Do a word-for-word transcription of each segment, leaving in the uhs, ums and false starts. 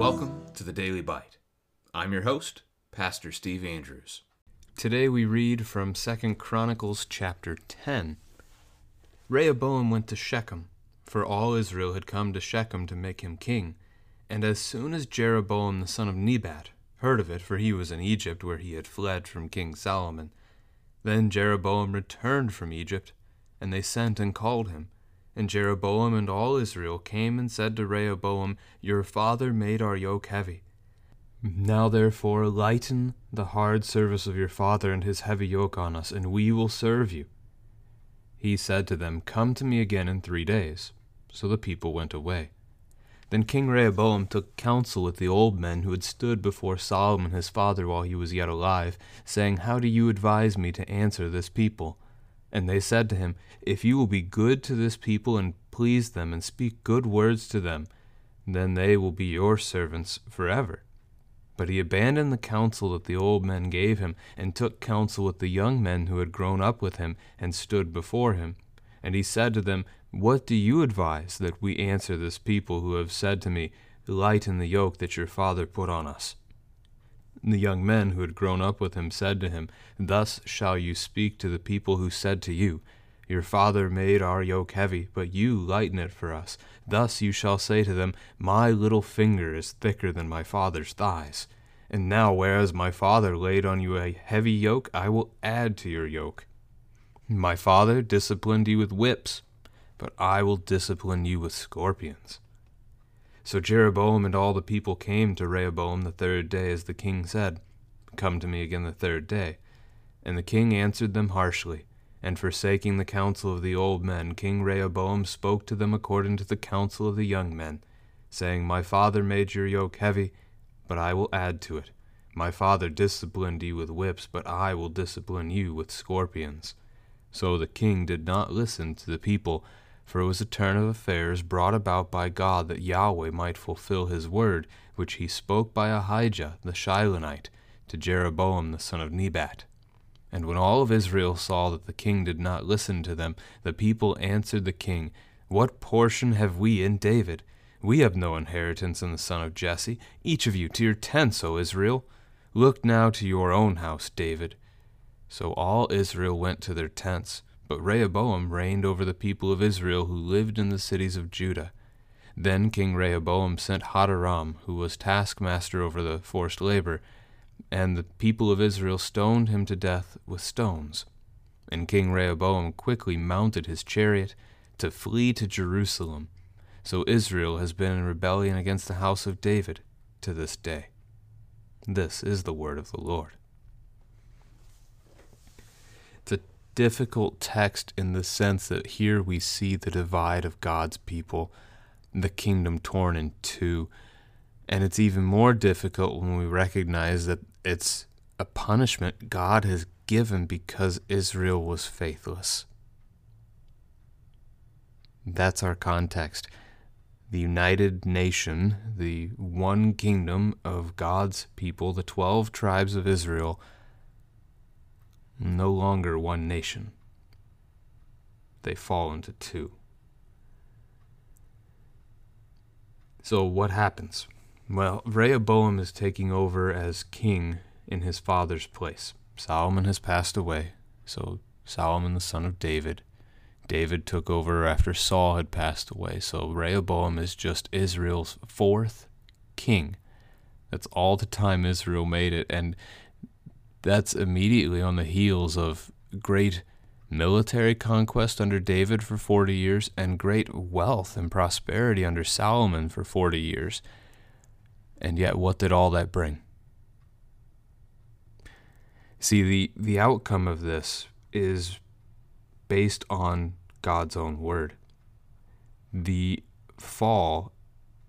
Welcome to the Daily Bite. I'm your host, Pastor Steve Andrews. Today we read from Second Chronicles chapter ten. Rehoboam went to Shechem, for all Israel had come to Shechem to make him king. And as soon as Jeroboam the son of Nebat heard of it, for he was in Egypt where he had fled from King Solomon, then Jeroboam returned from Egypt, and they sent and called him. And Jeroboam and all Israel came and said to Rehoboam, "Your father made our yoke heavy. Now therefore lighten the hard service of your father and his heavy yoke on us, and we will serve you." He said to them, "Come to me again in three days. So the people went away. Then King Rehoboam took counsel with the old men who had stood before Solomon his father while he was yet alive, saying, "How do you advise me to answer this people?" And they said to him, "If you will be good to this people and please them and speak good words to them, then they will be your servants forever." But he abandoned the counsel that the old men gave him and took counsel with the young men who had grown up with him and stood before him. And he said to them, "What do you advise that we answer this people who have said to me, 'Lighten the yoke that your father put on us'?" The young men who had grown up with him said to him, "Thus shall you speak to the people who said to you, 'Your father made our yoke heavy, but you lighten it for us.' Thus you shall say to them, 'My little finger is thicker than my father's thighs.' And now whereas my father laid on you a heavy yoke, I will add to your yoke. My father disciplined you with whips, but I will discipline you with scorpions." So Jeroboam and all the people came to Rehoboam the third day, as the king said, "Come to me again the third day." And the king answered them harshly, and forsaking the counsel of the old men, King Rehoboam spoke to them according to the counsel of the young men, saying, "My father made your yoke heavy, but I will add to it. My father disciplined you with whips, but I will discipline you with scorpions." So the king did not listen to the people, for it was a turn of affairs brought about by God that Yahweh might fulfill his word, which he spoke by Ahijah the Shilonite to Jeroboam the son of Nebat. And when all of Israel saw that the king did not listen to them, the people answered the king, "What portion have we in David? We have no inheritance in the son of Jesse. Each of you to your tents, O Israel. Look now to your own house, David." So all Israel went to their tents. But Rehoboam reigned over the people of Israel who lived in the cities of Judah. Then King Rehoboam sent Hadoram, who was taskmaster over the forced labor, and the people of Israel stoned him to death with stones. And King Rehoboam quickly mounted his chariot to flee to Jerusalem. So Israel has been in rebellion against the house of David to this day. This is the word of the Lord. Difficult text in the sense that here we see the divide of God's people, the kingdom torn in two, and it's even more difficult when we recognize that it's a punishment God has given because Israel was faithless. That's our context. The united nation, the one kingdom of God's people, the twelve tribes of Israel, no longer one nation. They fall into two. So what happens? Well, Rehoboam is taking over as king in his father's place. Solomon has passed away, so Solomon the son of David. David took over after Saul had passed away, so Rehoboam is just Israel's fourth king. That's all the time Israel made it, and that's immediately on the heels of great military conquest under David for forty years and great wealth and prosperity under Solomon for forty years. And yet, what did all that bring? See, the, the outcome of this is based on God's own word. The fall,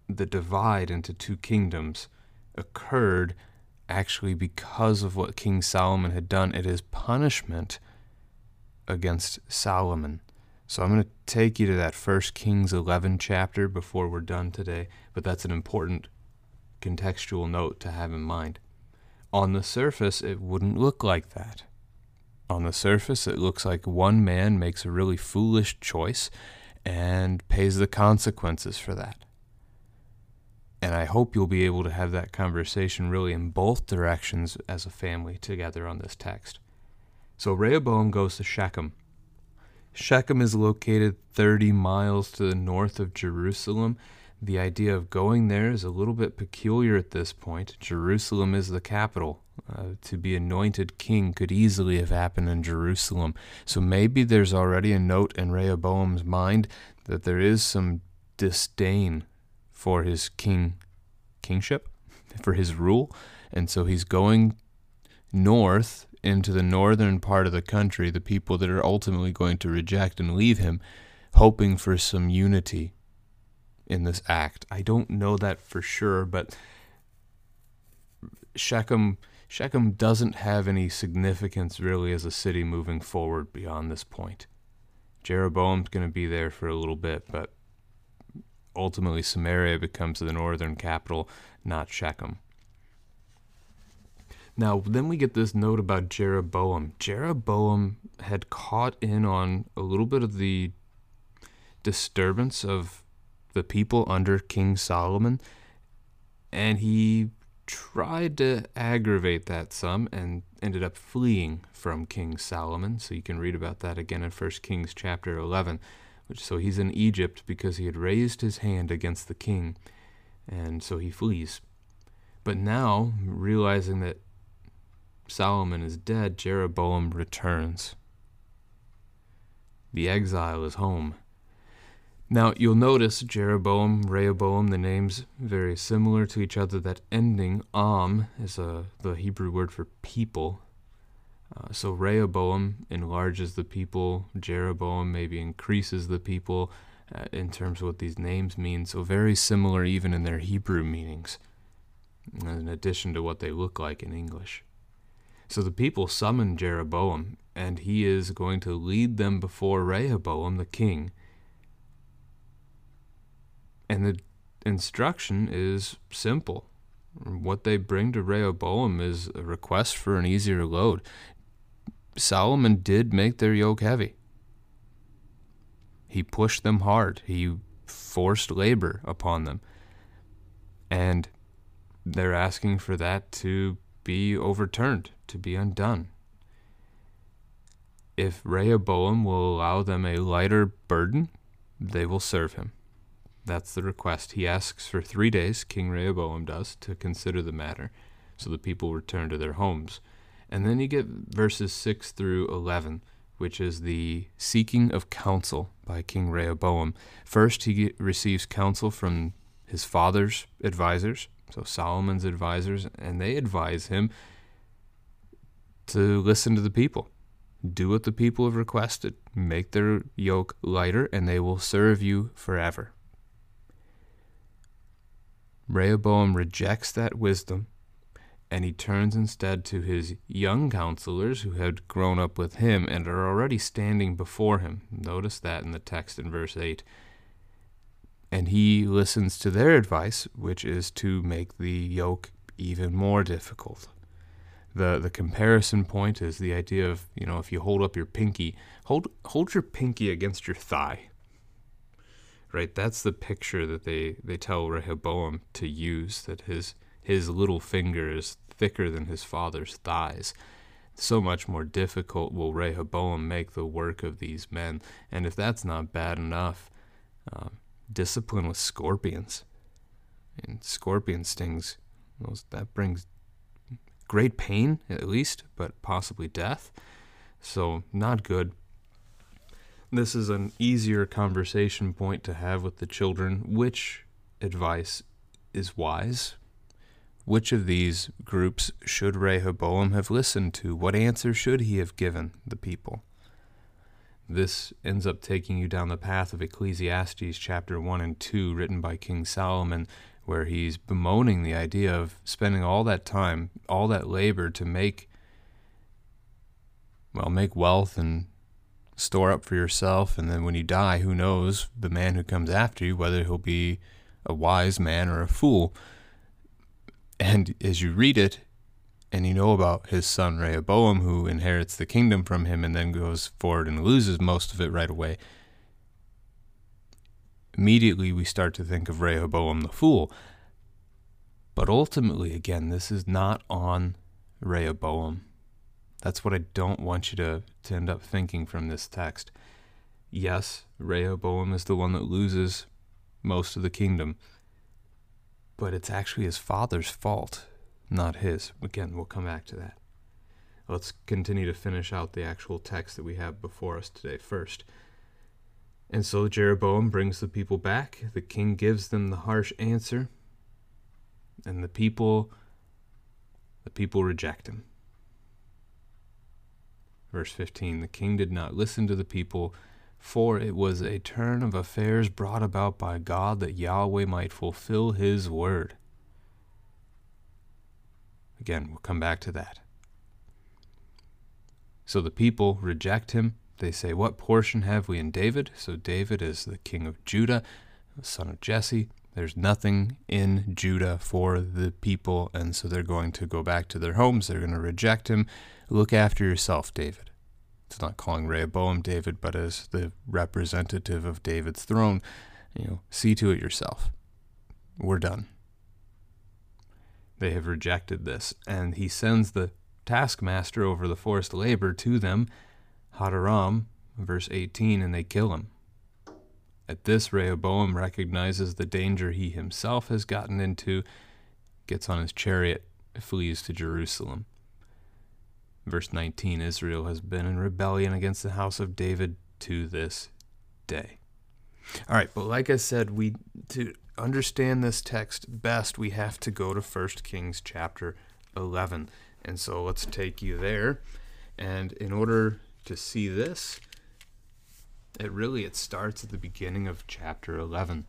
the divide into two kingdoms occurred actually because of what King Solomon had done. It is punishment against Solomon. So I'm going to take you to that First Kings eleven chapter before we're done today, but that's an important contextual note to have in mind. On the surface, it wouldn't look like that. On the surface, it looks like one man makes a really foolish choice and pays the consequences for that. And I hope you'll be able to have that conversation really in both directions as a family together on this text. So Rehoboam goes to Shechem. Shechem is located thirty miles to the north of Jerusalem. The idea of going there is a little bit peculiar at this point. Jerusalem is the capital. Uh, to be anointed king could easily have happened in Jerusalem. So maybe there's already a note in Rehoboam's mind that there is some disdain for his king, kingship, for his rule. And so he's going north into the northern part of the country, the people that are ultimately going to reject and leave him, hoping for some unity in this act. I don't know that for sure, but Shechem Shechem doesn't have any significance really as a city moving forward beyond this point. Jeroboam's going to be there for a little bit, but ultimately Samaria becomes the northern capital, not Shechem. Now, then we get this note about Jeroboam. Jeroboam had caught in on a little bit of the disturbance of the people under King Solomon, and he tried to aggravate that some and ended up fleeing from King Solomon. So you can read about that again in First Kings chapter eleven. So he's in Egypt because he had raised his hand against the king, and so he flees. But now, realizing that Solomon is dead, Jeroboam returns. The exile is home. Now, you'll notice Jeroboam, Rehoboam, the names very similar to each other. That ending, am, is a, the Hebrew word for people. Uh, so Rehoboam enlarges the people. Jeroboam maybe increases the people uh, in terms of what these names mean. So very similar even in their Hebrew meanings, in addition to what they look like in English. So the people summon Jeroboam, and he is going to lead them before Rehoboam, the king. And the instruction is simple. What they bring to Rehoboam is a request for an easier load. Solomon did make their yoke heavy. He pushed them hard. He forced labor upon them. And they're asking for that to be overturned, to be undone. If Rehoboam will allow them a lighter burden, they will serve him. That's the request. He asks for three days, King Rehoboam does, to consider the matter, so the people return to their homes. And then you get verses six through eleven, which is the seeking of counsel by King Rehoboam. First, he get, receives counsel from his father's advisors, so Solomon's advisors, and they advise him to listen to the people. Do what the people have requested. Make their yoke lighter, and they will serve you forever. Rehoboam rejects that wisdom, and he turns instead to his young counselors who had grown up with him and are already standing before him. Notice that in the text in verse eight. And he listens to their advice, which is to make the yoke even more difficult. The the comparison point is the idea of, you know, if you hold up your pinky, hold hold your pinky against your thigh. Right, that's the picture that they, they tell Rehoboam to use, that his his little finger is thicker than his father's thighs. So much more difficult will Rehoboam make the work of these men. And if that's not bad enough, um, discipline with scorpions. And scorpion stings, those, that brings great pain at least, but possibly death. So not good. This is an easier conversation point to have with the children. Which advice is wise? Which of these groups should Rehoboam have listened to? What answer should he have given the people? This ends up taking you down the path of Ecclesiastes chapter one and two, written by King Solomon, where he's bemoaning the idea of spending all that time, all that labor to make, well, make wealth and store up for yourself, and then when you die, who knows, the man who comes after you, whether he'll be a wise man or a fool. And as you read it, and you know about his son Rehoboam, who inherits the kingdom from him and then goes forward and loses most of it right away, immediately we start to think of Rehoboam the fool. But ultimately, again, this is not on Rehoboam. That's what I don't want you to, to end up thinking from this text. Yes, Rehoboam is the one that loses most of the kingdom, but it's actually his father's fault, not his. Again, we'll come back to that. Let's continue to finish out the actual text that we have before us today first. And so Jeroboam brings the people back. The king gives them the harsh answer, and the people, the people reject him. Verse fifteen, the king did not listen to the people, for it was a turn of affairs brought about by God that Yahweh might fulfill his word. Again, we'll come back to that. So the people reject him. They say, what portion have we in David? So David is the king of Judah, son of Jesse. There's nothing in Judah for the people, and so they're going to go back to their homes. They're going to reject him. Look after yourself, David. It's not calling Rehoboam David, but as the representative of David's throne, you know, see to it yourself. We're done. They have rejected this, and he sends the taskmaster over the forced labor to them, Hadoram, verse eighteen, and they kill him. At this, Rehoboam recognizes the danger he himself has gotten into, gets on his chariot, flees to Jerusalem. Verse nineteen, Israel has been in rebellion against the house of David to this day. All right, but like I said, we to understand this text best, we have to go to First Kings chapter eleven. And so let's take you there. And in order to see this, It really, it starts at the beginning of chapter eleven.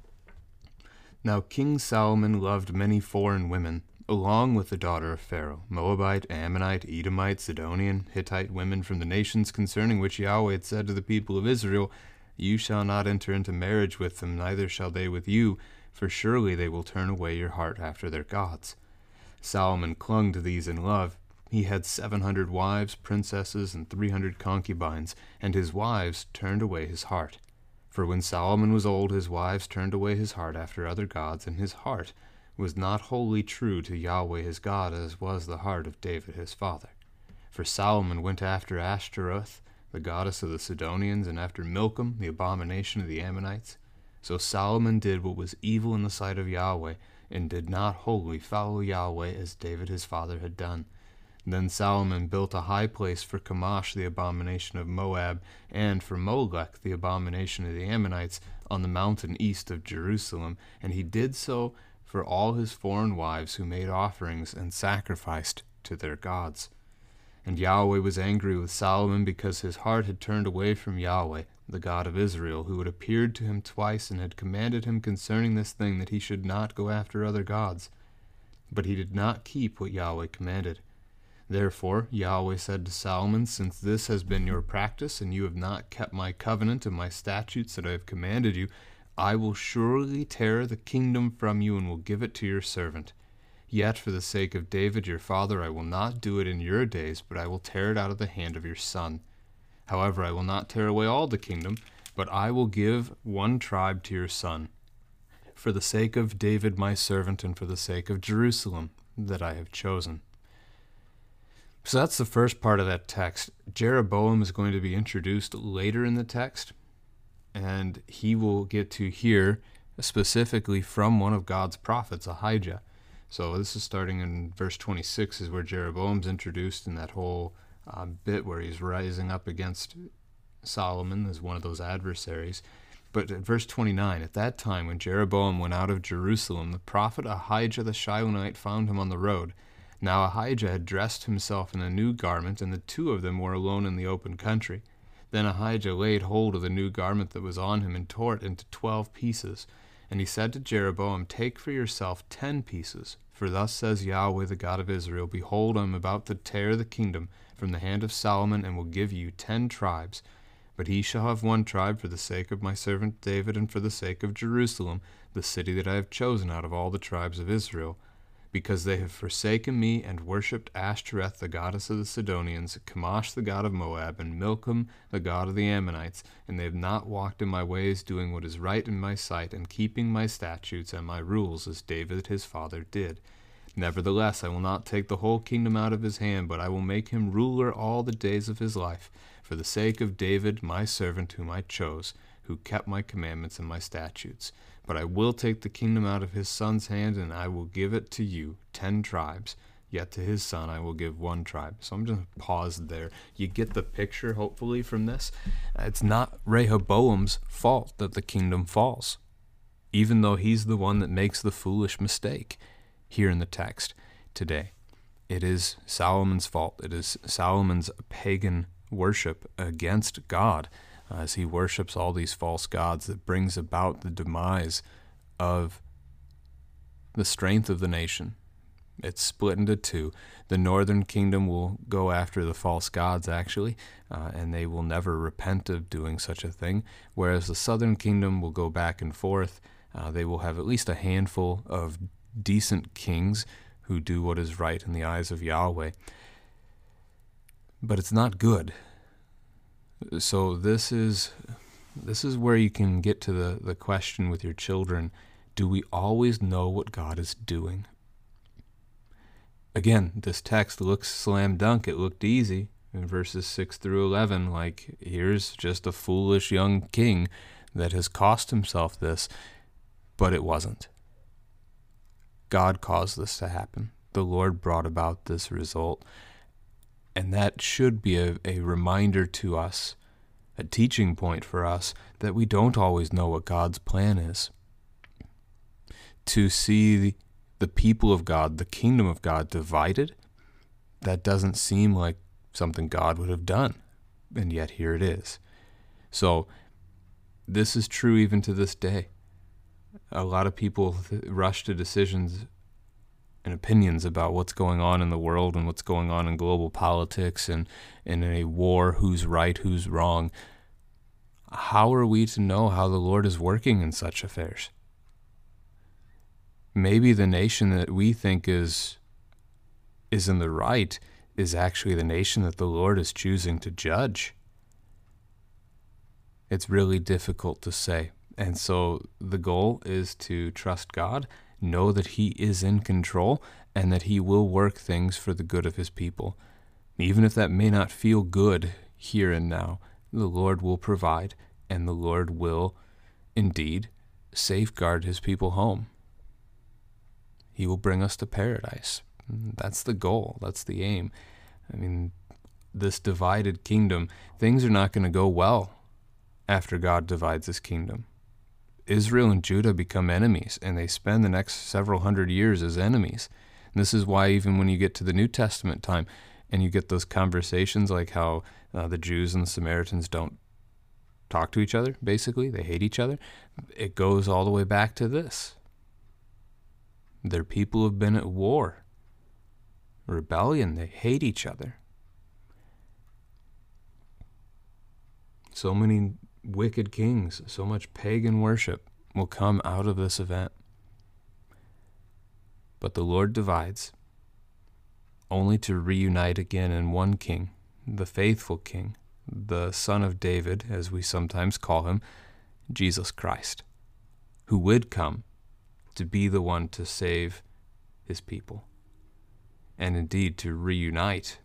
Now King Solomon loved many foreign women, along with the daughter of Pharaoh, Moabite, Ammonite, Edomite, Sidonian, Hittite women from the nations concerning which Yahweh had said to the people of Israel, You shall not enter into marriage with them, neither shall they with you, for surely they will turn away your heart after their gods. Solomon clung to these in love. He had seven hundred wives, princesses, and three hundred concubines, and his wives turned away his heart. For when Solomon was old, his wives turned away his heart after other gods, and his heart was not wholly true to Yahweh his God, as was the heart of David his father. For Solomon went after Ashtoreth, the goddess of the Sidonians, and after Milcom, the abomination of the Ammonites. So Solomon did what was evil in the sight of Yahweh, and did not wholly follow Yahweh as David his father had done. Then Solomon built a high place for Chemosh, the abomination of Moab, and for Molech, the abomination of the Ammonites, on the mountain east of Jerusalem. And he did so for all his foreign wives who made offerings and sacrificed to their gods. And Yahweh was angry with Solomon because his heart had turned away from Yahweh, the God of Israel, who had appeared to him twice and had commanded him concerning this thing that he should not go after other gods. But he did not keep what Yahweh commanded. Therefore Yahweh said to Solomon, Since this has been your practice, and you have not kept my covenant and my statutes that I have commanded you, I will surely tear the kingdom from you and will give it to your servant. Yet for the sake of David your father I will not do it in your days, but I will tear it out of the hand of your son. However, I will not tear away all the kingdom, but I will give one tribe to your son, for the sake of David my servant and for the sake of Jerusalem that I have chosen. So that's the first part of that text. Jeroboam is going to be introduced later in the text, and he will get to hear specifically from one of God's prophets, Ahijah. So this is starting in verse twenty-six is where Jeroboam's introduced in that whole uh, bit where he's rising up against Solomon as one of those adversaries. But at verse twenty-nine, at that time when Jeroboam went out of Jerusalem, the prophet Ahijah the Shilonite found him on the road. Now Ahijah had dressed himself in a new garment, and the two of them were alone in the open country. Then Ahijah laid hold of the new garment that was on him and tore it into twelve pieces. And he said to Jeroboam, Take for yourself ten pieces, for thus says Yahweh the God of Israel, Behold, I am about to tear the kingdom from the hand of Solomon, and will give you ten tribes. But he shall have one tribe for the sake of my servant David, and for the sake of Jerusalem, the city that I have chosen out of all the tribes of Israel. Because they have forsaken me and worshipped Ashtoreth, the goddess of the Sidonians, Chemosh, the god of Moab, and Milcom, the god of the Ammonites, and they have not walked in my ways, doing what is right in my sight, and keeping my statutes and my rules, as David his father did. Nevertheless, I will not take the whole kingdom out of his hand, but I will make him ruler all the days of his life, for the sake of David, my servant whom I chose, who kept my commandments and my statutes. But I will take the kingdom out of his son's hand, and I will give it to you, ten tribes. Yet to his son I will give one tribe. So I'm just going to pause there. You get the picture, hopefully, from this. It's not Rehoboam's fault that the kingdom falls, even though he's the one that makes the foolish mistake here in the text today. It is Solomon's fault. It is Solomon's pagan worship against God, as he worships all these false gods, that brings about the demise of the strength of the nation. It's split into two. The northern kingdom will go after the false gods, actually, uh, and they will never repent of doing such a thing, whereas the southern kingdom will go back and forth. Uh, they will have at least a handful of decent kings who do what is right in the eyes of Yahweh. But it's not good. So this is this is where you can get to the, the question with your children. Do we always know what God is doing? Again, this text looks slam dunk. It looked easy in verses six through eleven, like here's just a foolish young king that has cost himself this, but it wasn't. God caused this to happen. The Lord brought about this result. And that should be a, a reminder to us, a teaching point for us, that we don't always know what God's plan is. To see the, the people of God, the kingdom of God, divided, that doesn't seem like something God would have done. And yet here it is. So this is true even to this day. A lot of people th- rush to decisions and opinions about what's going on in the world and what's going on in global politics and, and in a war, who's right, who's wrong. How are we to know how the Lord is working in such affairs? Maybe the nation that we think is is in the right is actually the nation that the Lord is choosing to judge. It's really difficult to say. And so the goal is to trust God, know that he is in control, and that he will work things for the good of his people. Even if that may not feel good here and now, the Lord will provide, and the Lord will indeed safeguard his people home. He will bring us to paradise. That's the goal. That's the aim. I mean, this divided kingdom, things are not going to go well after God divides his kingdom. Israel and Judah become enemies, and they spend the next several hundred years as enemies. And this is why even when you get to the New Testament time and you get those conversations like how uh, the Jews and the Samaritans don't talk to each other, basically, they hate each other, it goes all the way back to this. Their people have been at war, rebellion, they hate each other. So many wicked kings, so much pagan worship will come out of this event. But the Lord divides, only to reunite again in one king, the faithful king, the son of David, as we sometimes call him, Jesus Christ, who would come to be the one to save his people, and indeed to reunite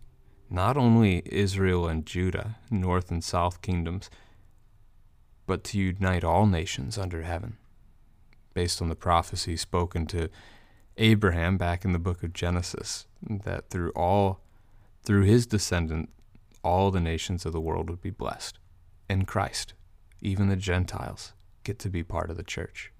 not only Israel and Judah, north and south kingdoms, but to unite all nations under heaven, based on the prophecy spoken to Abraham back in the book of Genesis, that through all, through his descendant, all the nations of the world would be blessed. In Christ, even the Gentiles get to be part of the church.